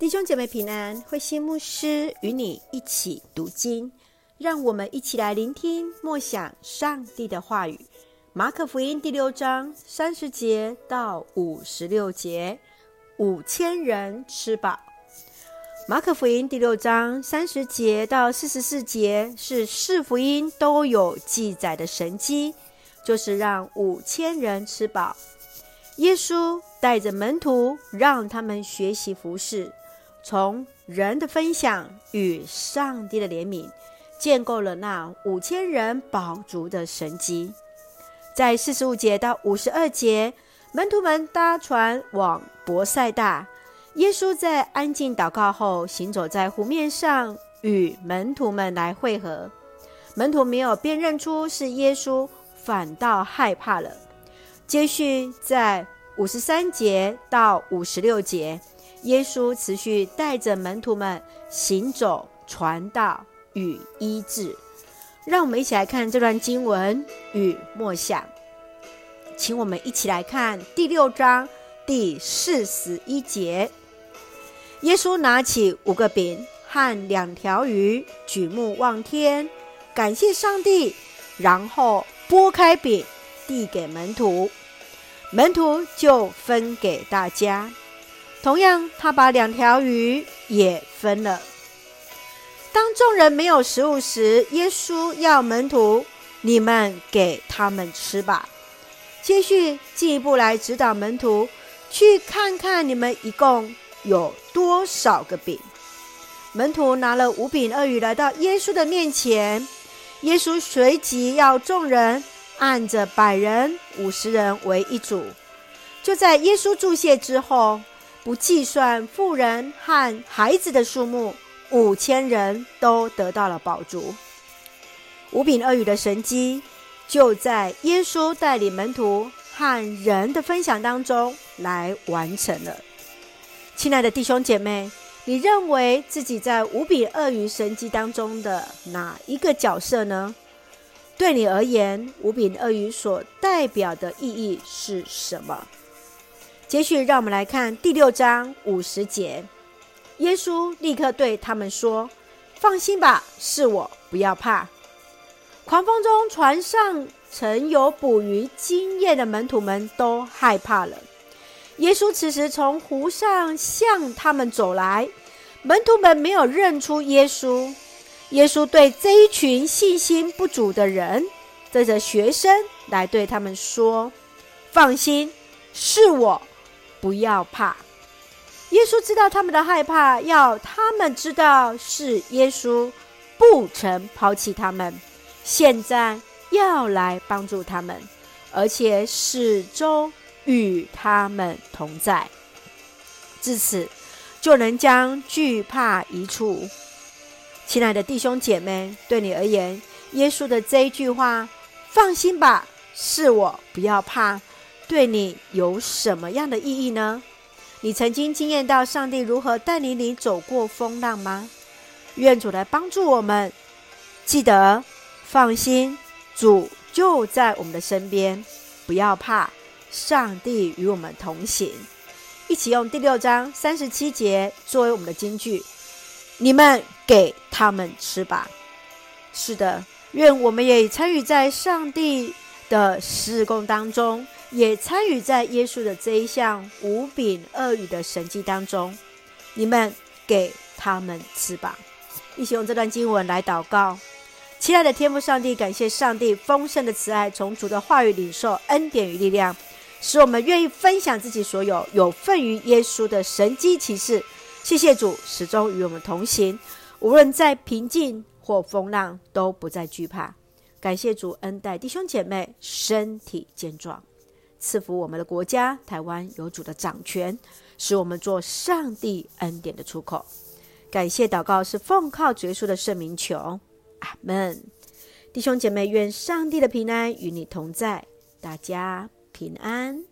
弟兄姐妹平安，慧馨牧师与你一起读经，让我们一起来聆听默想上帝的话语。马可福音第6章30节到56节，5000人吃饱。马可福音第6章30节到44节是4福音都有记载的神迹，就是让5000人吃饱。耶稣带着门徒，让他们学习服事，从人的分享与上帝的怜悯，建构了那5000人饱足的神迹。在45节到52节，门徒们搭船往伯赛大，耶稣在安静祷告后，行走在湖面上，与门徒们来会合。门徒没有辨认出是耶稣，反倒害怕了。接续在53节到56节，耶稣持续带着门徒们行走、传道与医治。让我们一起来看这段经文与默想。请我们一起来看第6章第41节。耶稣拿起5个饼和2条鱼，举目望天，感谢上帝，然后拨开饼递给门徒，门徒就分给大家。同样，他把2条鱼也分了。当众人没有食物时，耶稣要门徒：“你们给他们吃吧。”接续进一步来指导门徒：“去看看你们一共有多少个饼。”门徒拿了5饼2鱼来到耶稣的面前，耶稣随即要众人按着100人、50人为一组。就在耶稣注谢之后，不计算妇人和孩子的数目，5000人都得到了饱足。5饼2鱼的神迹，就在耶稣带领门徒和人的分享当中来完成了。亲爱的弟兄姐妹，你认为自己在5饼2鱼神迹当中的哪一个角色呢？对你而言，5饼2鱼所代表的意义是什么？接续让我们来看第6章50节，耶稣立刻对他们说：“放心吧，是我，不要怕。”狂风中，船上曾有捕鱼经验的门徒们都害怕了。耶稣此时从湖上向他们走来，门徒们没有认出耶稣。耶稣对这一群信心不足的人，对着学生来对他们说：“放心，是我，不要怕。”耶稣知道他们的害怕，要他们知道是耶稣不曾抛弃他们，现在要来帮助他们，而且始终与他们同在。至此，就能将惧怕移除。亲爱的弟兄姐妹，对你而言，耶稣的这一句话“放心吧，是我，不要怕”，对你有什么样的意义呢？你曾经经验到上帝如何带领你走过风浪吗？愿主来帮助我们，记得放心，主就在我们的身边，不要怕，上帝与我们同行。一起用第6章37节作为我们的金句：“你们给他们吃吧。”是的，愿我们也参与在上帝的事工当中，也参与在耶稣的这一项5饼2鱼的神迹当中。你们给他们吃吧。一起用这段经文来祷告。亲爱的天父上帝，感谢上帝丰盛的慈爱，从主的话语领受恩典与力量，使我们愿意分享自己所有，有份于耶稣的神迹奇事。谢谢主始终与我们同行，无论在平静或风浪都不再惧怕。感谢主恩待弟兄姐妹身体健壮，赐福我们的国家台湾有主的掌权，使我们做上帝恩典的出口。感谢祷告是奉靠主耶稣的圣名求，阿们。弟兄姐妹，愿上帝的平安与你同在，大家平安。